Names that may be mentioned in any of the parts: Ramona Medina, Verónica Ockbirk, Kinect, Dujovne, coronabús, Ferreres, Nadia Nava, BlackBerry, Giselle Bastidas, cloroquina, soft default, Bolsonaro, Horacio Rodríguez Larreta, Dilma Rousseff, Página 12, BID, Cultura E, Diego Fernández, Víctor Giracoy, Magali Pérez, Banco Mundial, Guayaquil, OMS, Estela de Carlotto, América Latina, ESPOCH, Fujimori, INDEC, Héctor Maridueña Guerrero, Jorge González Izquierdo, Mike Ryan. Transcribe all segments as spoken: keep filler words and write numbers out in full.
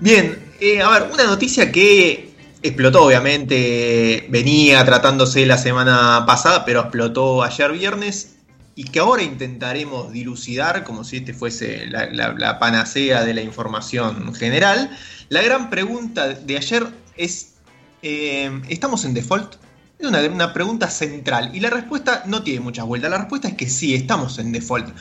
Bien, eh, a ver, una noticia que explotó, obviamente, venía tratándose la semana pasada, pero explotó ayer viernes y que ahora intentaremos dilucidar, como si este fuese la, la, la panacea de la información general. La gran pregunta de ayer es, eh, ¿estamos en default? Es una, una pregunta central y la respuesta no tiene muchas vueltas. La respuesta es que sí, estamos en default.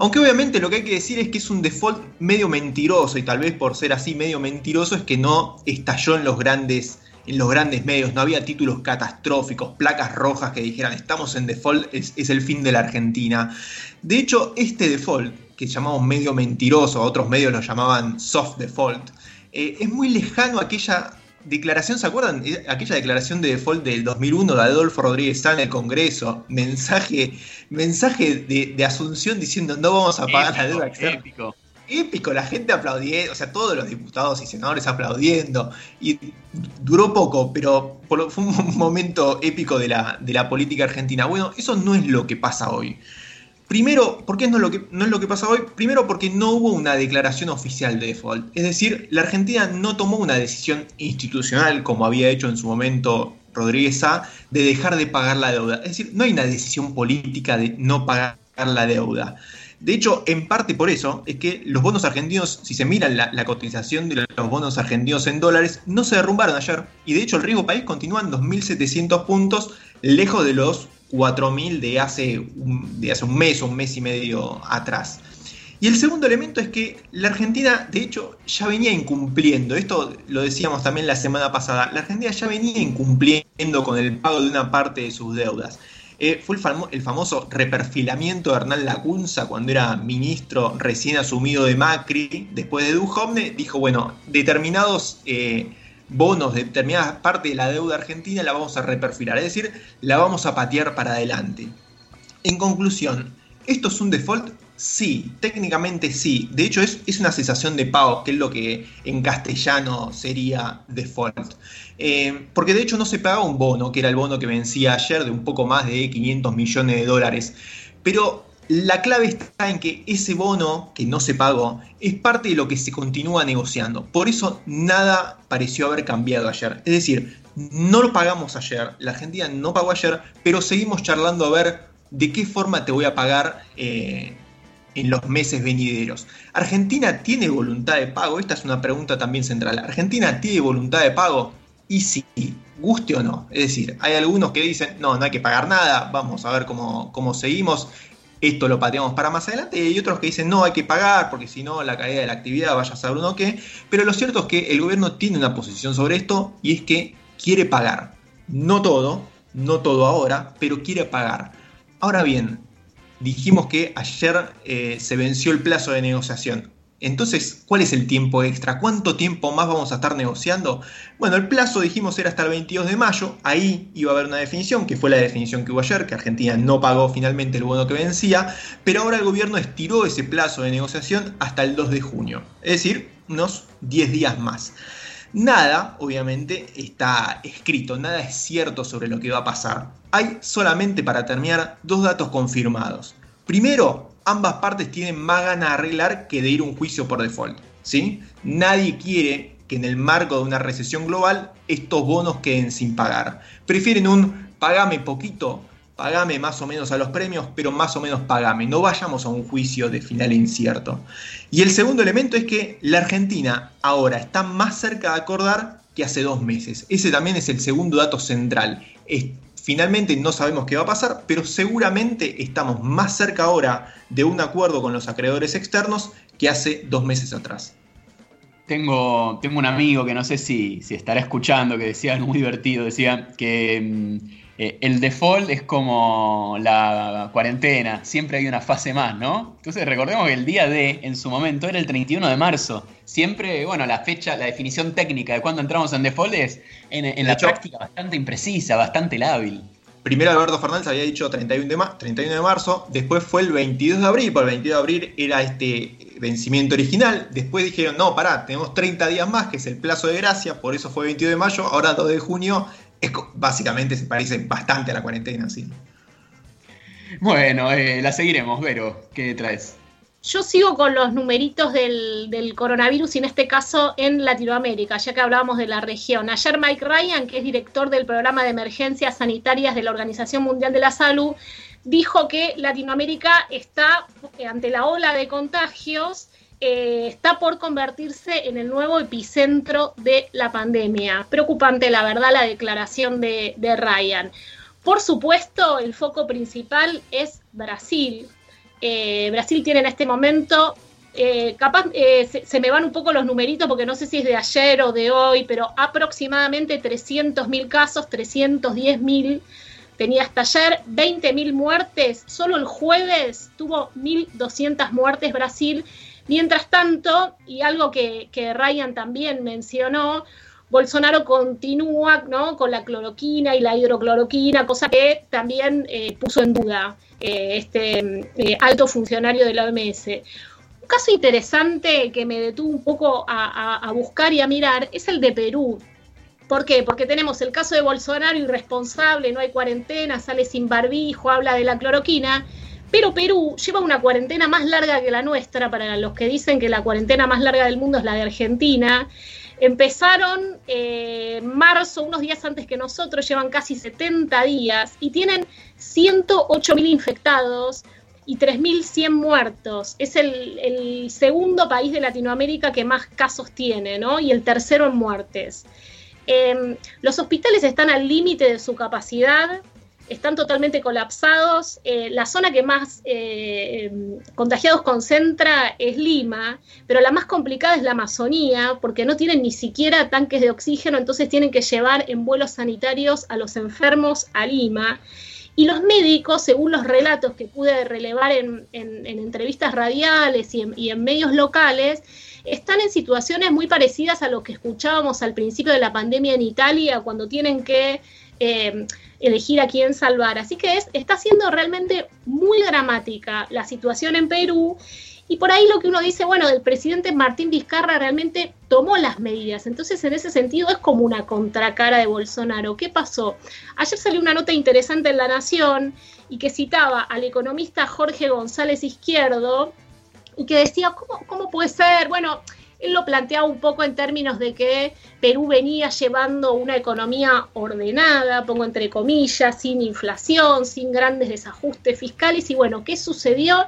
Aunque obviamente lo que hay que decir es que es un default medio mentiroso, y tal vez por ser así medio mentiroso es que no estalló en los grandes, en los grandes medios. No había títulos catastróficos, placas rojas que dijeran estamos en default, es, es el fin de la Argentina. De hecho, este default, que llamamos medio mentiroso, otros medios lo llamaban soft default, eh, es muy lejano a aquella declaración, ¿se acuerdan? Aquella declaración de default del dos mil uno de Adolfo Rodríguez Saá en el Congreso, mensaje, mensaje de, de Asunción diciendo no vamos a pagar épico, la deuda externa. Épico. Épico, la gente aplaudiendo, o sea, todos los diputados y senadores aplaudiendo. Y duró poco, pero fue un momento épico de la, de la política argentina. Bueno, eso no es lo que pasa hoy. Primero, ¿por qué no es lo que, no es lo que pasa hoy? Primero, porque no hubo una declaración oficial de default. Es decir, la Argentina no tomó una decisión institucional, como había hecho en su momento Rodríguez Saá, de dejar de pagar la deuda. Es decir, no hay una decisión política de no pagar la deuda. De hecho, en parte por eso es que los bonos argentinos, si se mira la, la cotización de los bonos argentinos en dólares, no se derrumbaron ayer. Y de hecho, el riesgo país continúa en dos mil setecientos puntos, lejos de los cuatro mil de hace, un, de hace un mes o un mes y medio atrás. Y el segundo elemento es que la Argentina, de hecho, ya venía incumpliendo. Esto lo decíamos también la semana pasada. La Argentina ya venía incumpliendo con el pago de una parte de sus deudas. Eh, fue el, famo- el famoso reperfilamiento de Hernán Lacunza cuando era ministro recién asumido de Macri, después de Dujovne. Dijo, bueno, determinados eh, bonos, de determinada parte de la deuda argentina la vamos a reperfilar, es decir, la vamos a patear para adelante. En conclusión, ¿esto es un default? Sí, técnicamente sí. De hecho, es, es una cesación de pagos, que es lo que en castellano sería default. Eh, porque de hecho no se pagaba un bono, que era el bono que vencía ayer de un poco más de quinientos millones de dólares. Pero la clave está en que ese bono que no se pagó es parte de lo que se continúa negociando. Por eso nada pareció haber cambiado ayer. Es decir, no lo pagamos ayer, la Argentina no pagó ayer, pero seguimos charlando a ver de qué forma te voy a pagar eh, en los meses venideros. ¿Argentina tiene voluntad de pago? Esta es una pregunta también central. ¿Argentina tiene voluntad de pago? Y sí, guste o no. Es decir, hay algunos que dicen, no, no hay que pagar nada, vamos a ver cómo, cómo seguimos, esto lo pateamos para más adelante. Y hay otros que dicen, no, hay que pagar, porque si no, la caída de la actividad, vaya a saber uno qué. Pero lo cierto es que el gobierno tiene una posición sobre esto, y es que quiere pagar. No todo, no todo ahora, pero quiere pagar. Ahora bien, dijimos que ayer eh, se venció el plazo de negociación. Entonces, ¿cuál es el tiempo extra? ¿Cuánto tiempo más vamos a estar negociando? Bueno, el plazo, dijimos, era hasta el veintidós de mayo. Ahí iba a haber una definición, que fue la definición que hubo ayer, que Argentina no pagó finalmente el bono que vencía, pero ahora el gobierno estiró ese plazo de negociación hasta el dos de junio. Es decir, unos diez días más. Nada, obviamente, está escrito, nada es cierto sobre lo que va a pasar. Hay solamente, para terminar, dos datos confirmados. Primero, ambas partes tienen más ganas de arreglar que de ir a un juicio por default, ¿sí? Nadie quiere que en el marco de una recesión global estos bonos queden sin pagar. Prefieren un pagame poquito, pagame más o menos a los premios, pero más o menos pagame. No vayamos a un juicio de final incierto. Y el segundo elemento es que la Argentina ahora está más cerca de acordar que hace dos meses. Ese también es el segundo dato central. Es Finalmente no sabemos qué va a pasar, pero seguramente estamos más cerca ahora de un acuerdo con los acreedores externos que hace dos meses atrás. Tengo, tengo un amigo que no sé si, si estará escuchando, que decía, es muy divertido, decía que eh, el default es como la cuarentena, siempre hay una fase más, ¿no? Entonces recordemos que el día D, en su momento, era el treinta y uno de marzo. Siempre, bueno, la fecha, la definición técnica de cuándo entramos en default es, en, en la hecho, práctica, bastante imprecisa, bastante lábil. Primero Alberto Fernández había dicho treinta y uno de marzo, después fue el veintidós de abril, porque el veintidós de abril era este vencimiento original. Después dijeron, no, pará, tenemos treinta días más, que es el plazo de gracia, por eso fue veintidós de mayo, ahora dos de junio, es, básicamente se parece bastante a la cuarentena, ¿sí? Bueno, eh, la seguiremos, Vero, ¿qué traes? Yo sigo con los numeritos del, del coronavirus y en este caso en Latinoamérica, ya que hablábamos de la región. Ayer Mike Ryan, que es director del programa de emergencias sanitarias de la Organización Mundial de la Salud, dijo que Latinoamérica está ante la ola de contagios, eh, está por convertirse en el nuevo epicentro de la pandemia. Preocupante, la verdad, la declaración de, de Ryan. Por supuesto, el foco principal es Brasil. Eh, Brasil tiene en este momento, eh, capaz eh, se, se me van un poco los numeritos porque no sé si es de ayer o de hoy, pero aproximadamente trescientos mil casos, trescientos diez mil tenía hasta ayer, veinte mil muertes, solo el jueves tuvo mil doscientas muertes Brasil. Mientras tanto, y algo que, que Ryan también mencionó, Bolsonaro continúa, ¿no?, con la cloroquina y la hidrocloroquina, cosa que también eh, puso en duda eh, este eh, alto funcionario de la O M S. Un caso interesante que me detuvo un poco a, a, a buscar y a mirar es el de Perú. ¿Por qué? Porque tenemos el caso de Bolsonaro, irresponsable, no hay cuarentena, sale sin barbijo, habla de la cloroquina, pero Perú lleva una cuarentena más larga que la nuestra, para los que dicen que la cuarentena más larga del mundo es la de Argentina. Empezaron eh, marzo, unos días antes que nosotros, llevan casi setenta días y tienen ciento ocho mil infectados y tres mil cien muertos. Es el, el segundo país de Latinoamérica que más casos tiene, ¿no?, y el tercero en muertes. Eh, los hospitales están al límite de su capacidad, están totalmente colapsados. Eh, la zona que más eh, contagiados concentra es Lima, pero la más complicada es la Amazonía, porque no tienen ni siquiera tanques de oxígeno, entonces tienen que llevar en vuelos sanitarios a los enfermos a Lima. Y los médicos, según los relatos que pude relevar en, en, en entrevistas radiales y en, y en medios locales, están en situaciones muy parecidas a lo que escuchábamos al principio de la pandemia en Italia, cuando tienen que Eh, elegir a quién salvar. Así que es, está siendo realmente muy dramática la situación en Perú, y por ahí lo que uno dice, bueno, el presidente Martín Vizcarra realmente tomó las medidas, entonces en ese sentido es como una contracara de Bolsonaro. ¿Qué pasó? Ayer salió una nota interesante en La Nación y que citaba al economista Jorge González Izquierdo y que decía, ¿cómo, cómo puede ser? Bueno, él lo planteaba un poco en términos de que Perú venía llevando una economía ordenada, pongo entre comillas, sin inflación, sin grandes desajustes fiscales, y bueno, ¿qué sucedió?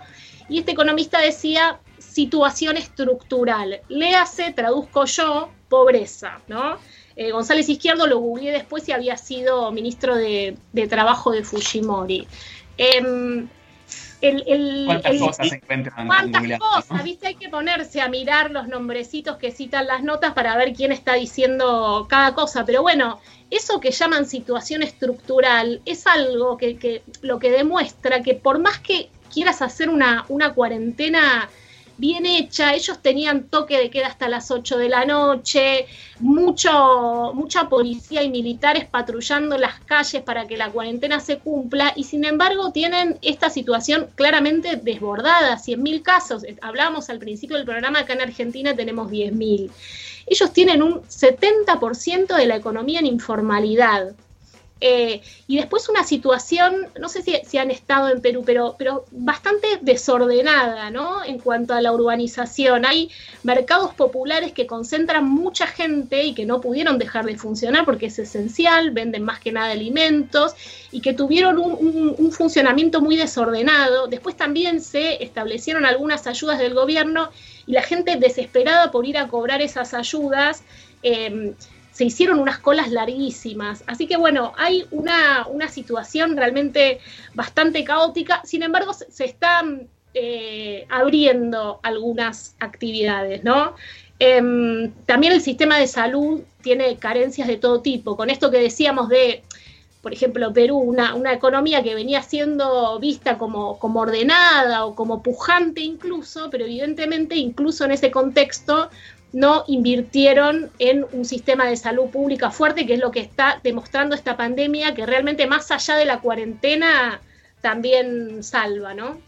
Y este economista decía, situación estructural, léase, traduzco yo, pobreza, ¿no? Eh, González Izquierdo lo googleé después y había sido ministro de, de Trabajo de Fujimori. Eh, El, el, ¿Cuántas el, cosas se encuentran? ¿Cuántas en cosas? ¿No? ¿Viste? Hay que ponerse a mirar los nombrecitos que citan las notas para ver quién está diciendo cada cosa. Pero bueno, eso que llaman situación estructural es algo que, que lo que demuestra que por más que quieras hacer una, una cuarentena bien hecha, ellos tenían toque de queda hasta las ocho de la noche, mucho, mucha policía y militares patrullando las calles para que la cuarentena se cumpla, y sin embargo tienen esta situación claramente desbordada, cien mil casos. Hablábamos al principio del programa, acá en Argentina tenemos diez mil. Ellos tienen un setenta por ciento de la economía en informalidad. Eh, y después una situación, no sé si, si han estado en Perú, pero, pero bastante desordenada, ¿no?, en cuanto a la urbanización. Hay mercados populares que concentran mucha gente y que no pudieron dejar de funcionar porque es esencial, venden más que nada alimentos, y que tuvieron un, un, un funcionamiento muy desordenado. Después también se establecieron algunas ayudas del gobierno y la gente desesperada por ir a cobrar esas ayudas, eh, se hicieron unas colas larguísimas. Así que bueno, hay una, una situación realmente bastante caótica. Sin embargo, se, se están eh, abriendo algunas actividades, ¿no? Eh, también el sistema de salud tiene carencias de todo tipo. Con esto que decíamos de, por ejemplo, Perú, una, una economía que venía siendo vista como, como ordenada o como pujante incluso, pero evidentemente incluso en ese contexto no invirtieron en un sistema de salud pública fuerte, que es lo que está demostrando esta pandemia, que realmente más allá de la cuarentena también salva, ¿no?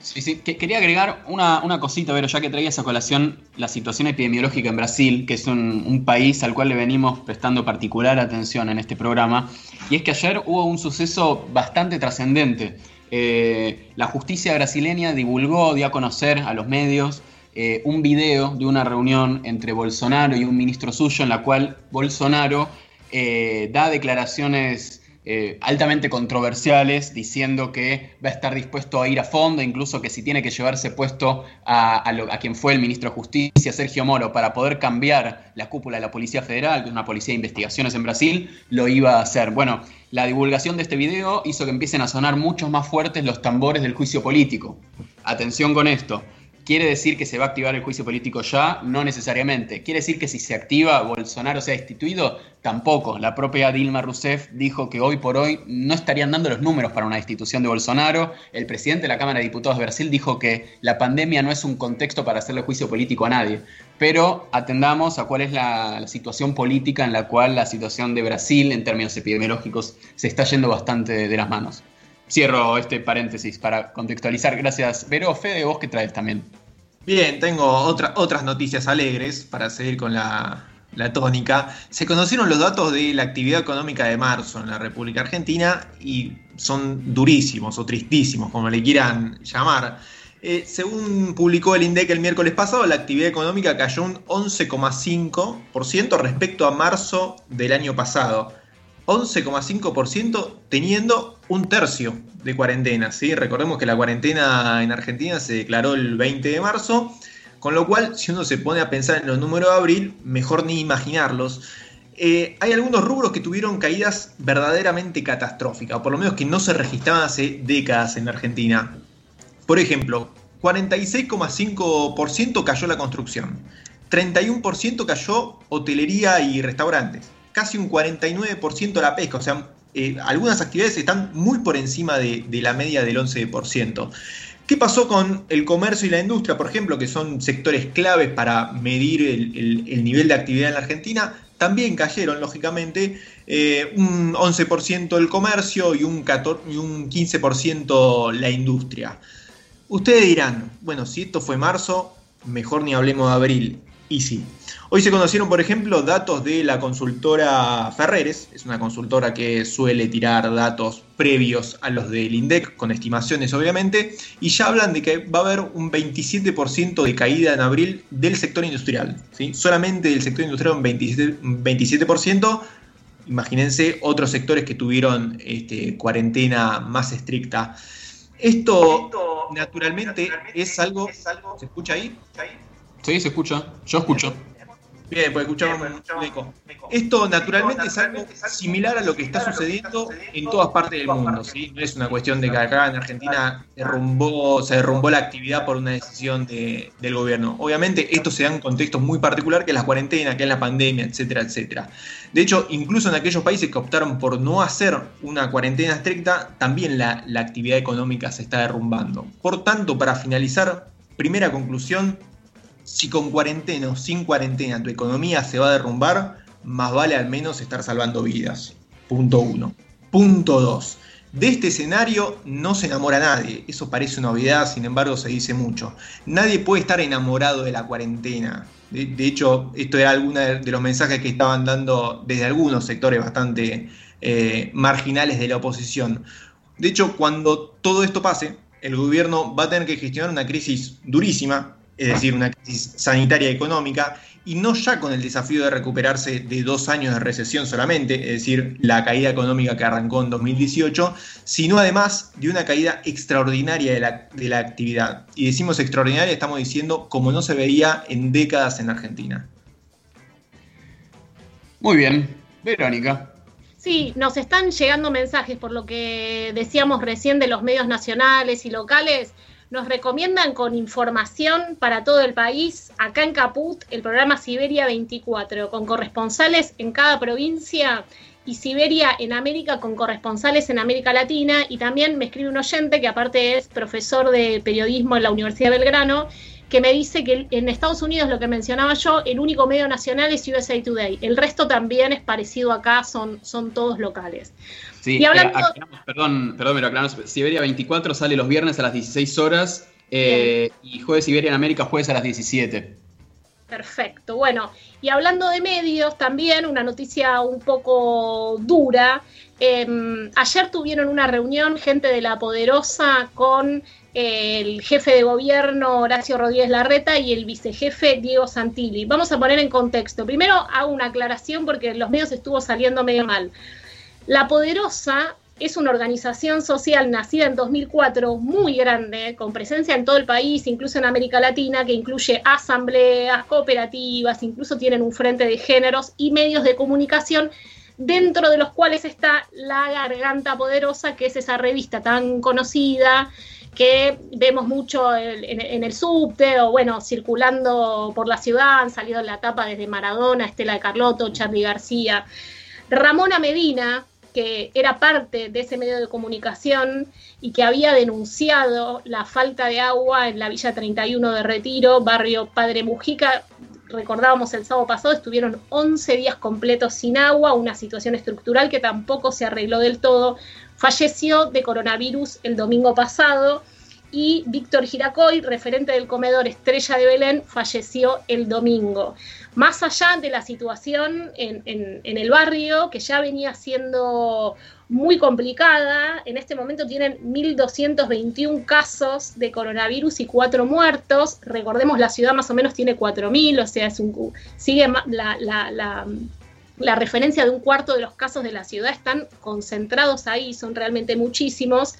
Sí, sí. Quería agregar una, una cosita, pero ya que traía esa colación, la situación epidemiológica en Brasil, que es un, un país al cual le venimos prestando particular atención en este programa, y es que ayer hubo un suceso bastante trascendente. Eh, la justicia brasileña divulgó, dio a conocer a los medios eh, un video de una reunión entre Bolsonaro y un ministro suyo en la cual Bolsonaro eh, da declaraciones eh, altamente controversiales diciendo que va a estar dispuesto a ir a fondo, incluso que si tiene que llevarse puesto a, a, lo, a quien fue el ministro de Justicia, Sergio Moro, para poder cambiar la cúpula de la Policía Federal, que es una policía de investigaciones en Brasil, lo iba a hacer. Bueno, la divulgación de este video hizo que empiecen a sonar mucho más fuertes los tambores del juicio político. Atención con esto. ¿Quiere decir que se va a activar el juicio político ya? No necesariamente. ¿Quiere decir que si se activa Bolsonaro sea destituido? Tampoco. La propia Dilma Rousseff dijo que hoy por hoy no estarían dando los números para una destitución de Bolsonaro. El presidente de la Cámara de Diputados de Brasil dijo que la pandemia no es un contexto para hacerle juicio político a nadie. Pero atendamos a cuál es la, la situación política en la cual la situación de Brasil en términos epidemiológicos se está yendo bastante de, de las manos. Cierro este paréntesis para contextualizar. Gracias, Vero. Fede, ¿vos qué traes también? Bien, tengo otra, otras noticias alegres para seguir con la, la tónica. Se conocieron los datos de la actividad económica de marzo en la República Argentina y son durísimos o tristísimos, como le quieran llamar. Eh, según publicó el INDEC el miércoles pasado, la actividad económica cayó un once coma cinco por ciento respecto a marzo del año pasado. once coma cinco por ciento teniendo un tercio de cuarentena, ¿sí? Recordemos que la cuarentena en Argentina se declaró el veinte de marzo, con lo cual, si uno se pone a pensar en los números de abril, mejor ni imaginarlos. Eh, hay algunos rubros que tuvieron caídas verdaderamente catastróficas, o por lo menos que no se registraban hace décadas en Argentina. Por ejemplo, cuarenta y seis coma cinco por ciento cayó la construcción, treinta y uno por ciento cayó hotelería y restaurantes, casi un cuarenta y nueve por ciento la pesca, o sea, eh, algunas actividades están muy por encima de, de la media del once por ciento. ¿Qué pasó con el comercio y la industria, por ejemplo, que son sectores claves para medir el, el, el nivel de actividad en la Argentina? También cayeron, lógicamente, eh, un once por ciento el comercio y un, catorce, y un quince por ciento la industria. Ustedes dirán, bueno, si esto fue marzo, mejor ni hablemos de abril. Y sí. Hoy se conocieron, por ejemplo, datos de la consultora Ferreres. Es una consultora que suele tirar datos previos a los del INDEC, con estimaciones obviamente, y ya hablan de que va a haber un veintisiete por ciento de caída en abril del sector industrial, ¿sí? Solamente del sector industrial un veintisiete por ciento. Imagínense otros sectores que tuvieron este, cuarentena más estricta. Esto, Esto naturalmente, naturalmente es, algo, es algo... ¿Se escucha ahí? Sí, se escucha. Yo escucho. Bien, pues escuchamos un eco. Esto naturalmente es algo similar a lo que está sucediendo en todas partes del mundo, ¿sí? No es una cuestión de que acá en Argentina derrumbó, se derrumbó la actividad por una decisión de, del gobierno. Obviamente esto se da en contextos muy particulares, que es la cuarentena, que es la pandemia, etcétera, etcétera. De hecho, incluso en aquellos países que optaron por no hacer una cuarentena estricta, también la, la actividad económica se está derrumbando. Por tanto, para finalizar, primera conclusión: si con cuarentena o sin cuarentena tu economía se va a derrumbar, más vale al menos estar salvando vidas. Punto uno. Punto dos. De este escenario no se enamora nadie. Eso parece una obviedad, sin embargo se dice mucho. Nadie puede estar enamorado de la cuarentena. De, de hecho, esto era alguno de los mensajes que estaban dando desde algunos sectores bastante eh, marginales de la oposición. De hecho, cuando todo esto pase, el gobierno va a tener que gestionar una crisis durísima, es decir, una crisis sanitaria y económica, y no ya con el desafío de recuperarse de dos años de recesión solamente, es decir, la caída económica que arrancó en dos mil dieciocho, sino además de una caída extraordinaria de la, de la actividad. Y decimos extraordinaria, estamos diciendo como no se veía en décadas en Argentina. Muy bien, Verónica. Sí, nos están llegando mensajes por lo que decíamos recién de los medios nacionales y locales. Nos recomiendan con información para todo el país, acá en Caput, el programa Siberia veinticuatro, con corresponsales en cada provincia, y Siberia en América, con corresponsales en América Latina. Y también me escribe un oyente, que aparte es profesor de periodismo en la Universidad de Belgrano, que me dice que en Estados Unidos, lo que mencionaba yo, el único medio nacional es U S A Today. El resto también es parecido acá, son, son todos locales. Sí, y hablando... eh, aclaramos, perdón, perdón, pero aclaramos. Siberia veinticuatro sale los viernes a las dieciséis horas eh, y Jueves Siberia en América, jueves a las diecisiete. Perfecto. Bueno, Y hablando de medios, también una noticia un poco dura. Eh, ayer tuvieron una reunión gente de La Poderosa con el jefe de gobierno Horacio Rodríguez Larreta y el vicejefe Diego Santilli. Vamos a poner en contexto. Primero hago una aclaración porque los medios estuvo saliendo medio mal. La Poderosa es una organización social nacida en dos mil cuatro, muy grande, con presencia en todo el país, incluso en América Latina, que incluye asambleas, cooperativas, incluso tienen un frente de géneros y medios de comunicación, dentro de los cuales está La Garganta Poderosa, que es esa revista tan conocida que vemos mucho en, en el subte, o bueno, circulando por la ciudad. Han salido en la tapa desde Maradona, Estela de Carlotto, Charly García. Ramona Medina, que era parte de ese medio de comunicación y que había denunciado la falta de agua en la Villa treinta y uno de Retiro, barrio Padre Mujica. Recordábamos el sábado pasado, estuvieron once días completos sin agua, una situación estructural que tampoco se arregló del todo. Falleció de coronavirus el domingo pasado y Víctor Giracoy, referente del comedor Estrella de Belén, falleció el domingo. Más allá de la situación en, en, en el barrio, que ya venía siendo muy complicada, en este momento tienen mil doscientos veintiún casos de coronavirus y cuatro muertos. Recordemos, la ciudad más o menos tiene cuatro mil, o sea, es un, sigue la, la, la, la referencia de un cuarto de los casos de la ciudad están concentrados ahí, son realmente muchísimos.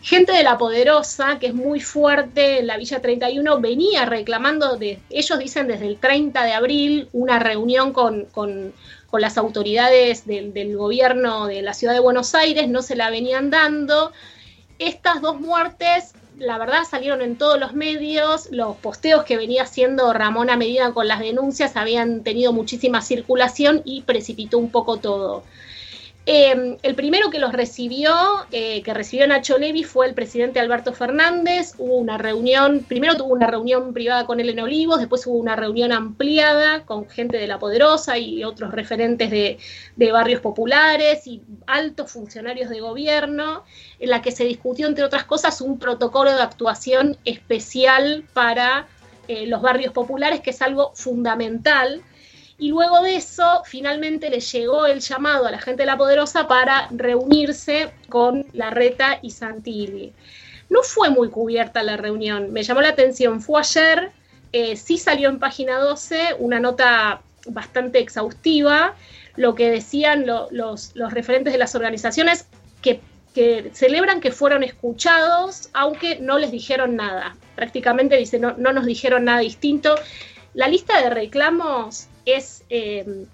Gente de La Poderosa, que es muy fuerte en la Villa treinta y uno, venía reclamando, de, ellos dicen desde el treinta de abril, una reunión con, con, con las autoridades del, del gobierno de la ciudad de Buenos Aires, no se la venían dando. Estas dos muertes, la verdad, salieron en todos los medios. Los posteos que venía haciendo Ramona Medina con las denuncias habían tenido muchísima circulación y precipitó un poco todo. Eh, el primero que los recibió, eh, que recibió Nacho Levi, fue el presidente Alberto Fernández. Hubo una reunión, primero tuvo una reunión privada con él en Olivos, después hubo una reunión ampliada con gente de La Poderosa y otros referentes de, de barrios populares y altos funcionarios de gobierno, en la que se discutió, entre otras cosas, un protocolo de actuación especial para eh, los barrios populares, que es algo fundamental. Y luego de eso, finalmente le llegó el llamado a la gente de La Poderosa para reunirse con Larreta y Santilli. No fue muy cubierta la reunión, me llamó la atención. Fue ayer, eh, sí salió en Página doce una nota bastante exhaustiva, lo que decían lo, los, los referentes de las organizaciones que, que celebran que fueron escuchados, aunque no les dijeron nada. Prácticamente dice, no, no nos dijeron nada distinto. La lista de reclamos es eh,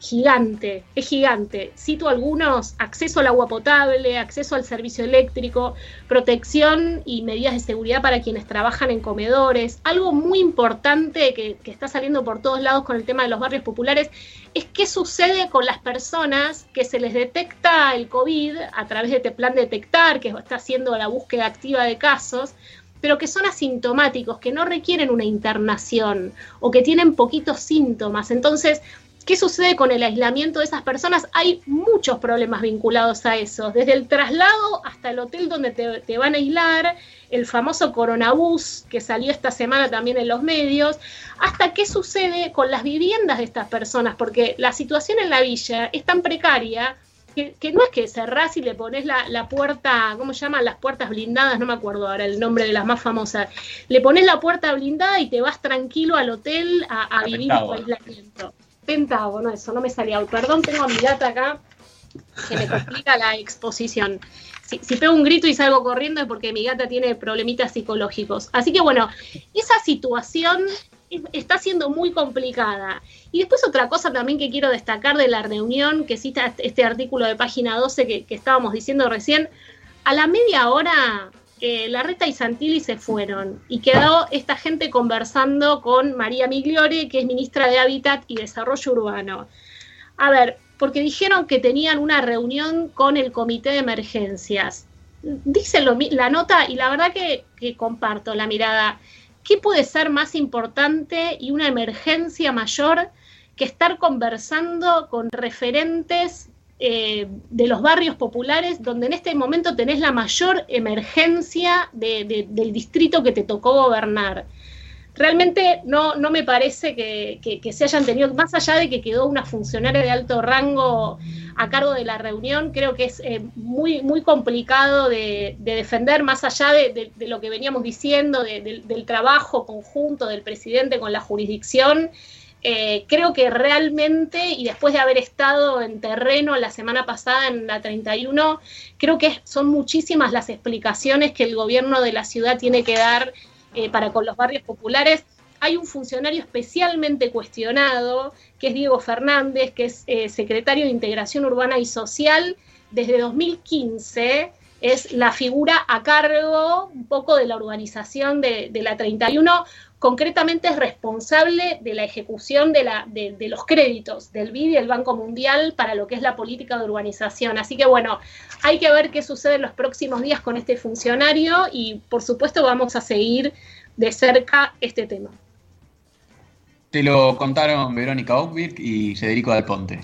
gigante, es gigante. Cito algunos: acceso al agua potable, acceso al servicio eléctrico, protección y medidas de seguridad para quienes trabajan en comedores. Algo muy importante que, que está saliendo por todos lados con el tema de los barrios populares es qué sucede con las personas que se les detecta el COVID a través de este Plan Detectar, que está haciendo la búsqueda activa de casos, pero que son asintomáticos, que no requieren una internación o que tienen poquitos síntomas. Entonces, ¿qué sucede con el aislamiento de esas personas? Hay muchos problemas vinculados a eso, desde el traslado hasta el hotel donde te, te van a aislar, el famoso coronabús que salió esta semana también en los medios, hasta qué sucede con las viviendas de estas personas, porque la situación en la villa es tan precaria Que, que no es que cerrás y le pones la, la puerta, ¿cómo se llaman? Las puertas blindadas, no me acuerdo ahora el nombre de las más famosas. Le pones la puerta blindada y te vas tranquilo al hotel a, a vivir tu aislamiento. Pentágono, eso, no me salía. Perdón, tengo a mi gata acá, que me complica la exposición. Si, si pego un grito y salgo corriendo es porque mi gata tiene problemitas psicológicos. Así que bueno, esa situación está siendo muy complicada. Y después otra cosa también que quiero destacar de la reunión que cita este artículo de Página doce que, que estábamos diciendo recién: a la media hora eh, Larreta y Santilli se fueron y quedó esta gente conversando con María Migliore, que es ministra de Hábitat y Desarrollo Urbano. A ver, porque dijeron que tenían una reunión con el Comité de Emergencias. Dice lo, la nota, y la verdad que, que comparto la mirada. ¿Qué puede ser más importante y una emergencia mayor que estar conversando con referentes eh, de los barrios populares, donde en este momento tenés la mayor emergencia de, de, del distrito que te tocó gobernar? realmente no, no me parece que, que, que se hayan tenido, más allá de que quedó una funcionaria de alto rango a cargo de la reunión, creo que es eh, muy, muy complicado de, de defender, más allá de, de, de lo que veníamos diciendo, de, de, del trabajo conjunto del presidente con la jurisdicción. Eh, creo que realmente, y después de haber estado en terreno la semana pasada en la treinta y uno, creo que son muchísimas las explicaciones que el gobierno de la ciudad tiene que dar eh, para con los barrios populares. Hay un funcionario especialmente cuestionado, que es Diego Fernández, que es eh, secretario de Integración Urbana y Social desde dos mil quince, es la figura a cargo un poco de la urbanización de, de la treinta y uno, concretamente es responsable de la ejecución de, la, de, de los créditos del B I D y el Banco Mundial para lo que es la política de urbanización. Así que bueno, hay que ver qué sucede en los próximos días con este funcionario y por supuesto vamos a seguir de cerca este tema. Te lo contaron Verónica Ockbirk y Federico Del Ponte.